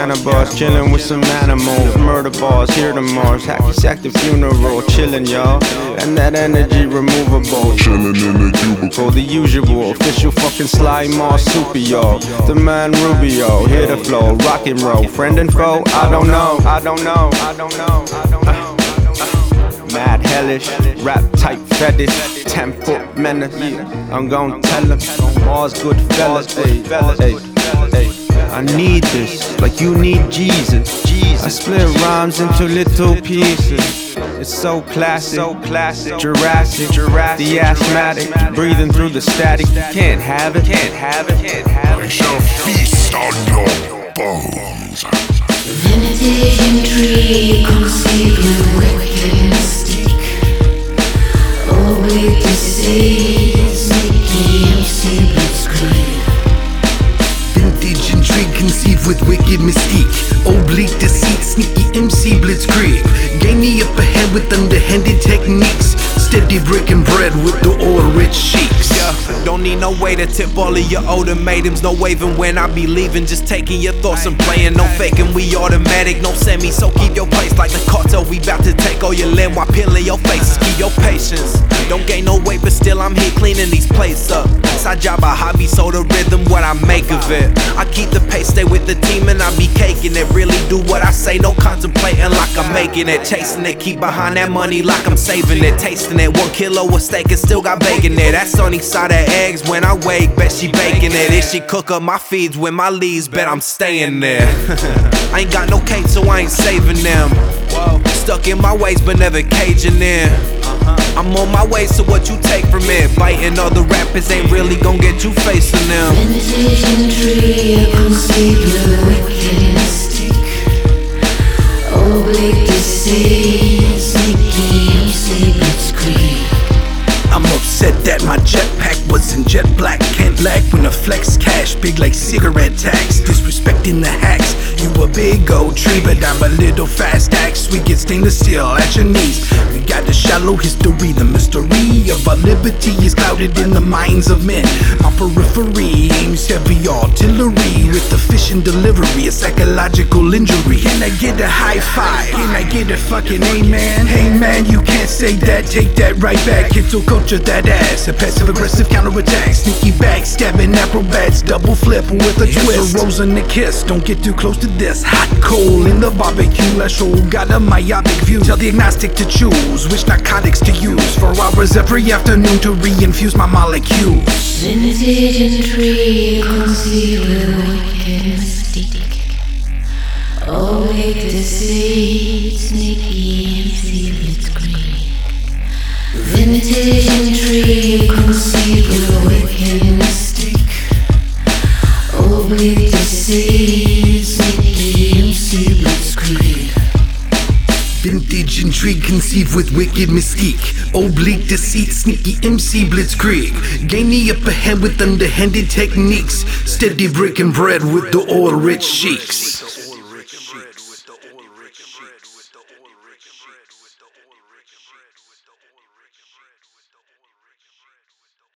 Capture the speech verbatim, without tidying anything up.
piano bars, chillin' with some animals. Murder bars, here to Mars, hacky sack the funeral. Chillin', y'all, and that energy removable. Chillin' in the cubicle, the usual, official fucking Sly marsupial. The man Rubio, here to flow, rock and roll. Friend and foe, I don't know, I don't know, I don't know, I don't know. Mad hellish, rap type fetish, ten foot menace. I'm gon' tell him, Mars good fellas, ay, ay, ay. I need this, like you need Jesus. I split rhymes into little pieces. It's so classic, so classic, Jurassic, Jurassic, the asthmatic, breathing through the static. You can't have it, can't have it, can't have it. I shall feast on your bones. Vintage intrigue, conceived with wicked mystique. All we deceive, sneaky M C Blitzkrieg. Vintage intrigue, conceived with wicked mystique. Oblique deceit, sneaky M C Blitzkrieg. Gang me up ahead with underhanded techniques. Steady breaking bread with the oil-rich sheiks. Yeah, don't need no way to tip all of your ultimatums. No waving when I be leaving, just taking your thoughts and playing. No faking, we automatic, no semi. So keep your place like the cartel. We bout to take all your land while peeling your faces. Keep your patience, don't gain no weight, but still I'm here cleaning these plates up. Side job, a hobby, so the rhythm, what I make of it. I keep the pace, stay with the team, and I be caking it. Really do what I say, no contemplating, like I'm making it. Chasing it, keep behind that money like I'm saving it. Tasting it, one kilo of steak and still got bacon there. That's on each side of eggs when I wake, bet she baking it. If she cook up my feeds with my leaves, bet I'm staying there. I ain't got no cake, so I ain't saving them. Stuck in my ways, but never caging in. I'm on my way, so what you take from it? Biting other rappers ain't really gon' get you facing them. Vintage intrigue, conceived with wicked mystique. Oblique deceit, sneaky M C Blitzkrieg. I'm upset that my jetpack was in jet black. Can't lack when I flex cash, big like cigarette tax. Disrespecting the hacks. You a big old tree, but I'm a little fast axe. We get stainless steel at your knees. We got the shallow history. The mystery of our liberty is clouded in the minds of men. My periphery aims heavy artillery with efficient delivery, a psychological injury. Can I get a high five? Can I get a fucking amen? Hey man, you can't say that. Take that right back. Cancel culture, that ass. A passive aggressive counterattack. Sneaky backstabbing acrobats. Double flip with a twist. A rose and a kiss. Don't get too close to this hot coal in the barbecue. Let's show, got a myopic view. Tell the agnostic to choose which narcotics to use. For hours every afternoon to reinfuse my molecules. Vintage intrigue, conceived with wicked mystique. Oblique deceit, sneaky M C Blitzkrieg. Vintage intrigue, conceived with wicked mystique. Oblique deceit, sneaky M C Blitzkrieg. Vintage intrigue, conceived with wicked mystique. Oblique deceit, sneaky M C Blitzkrieg. Gain me up ahead with underhanded techniques. Steady breaking bread with the oil-rich sheiks.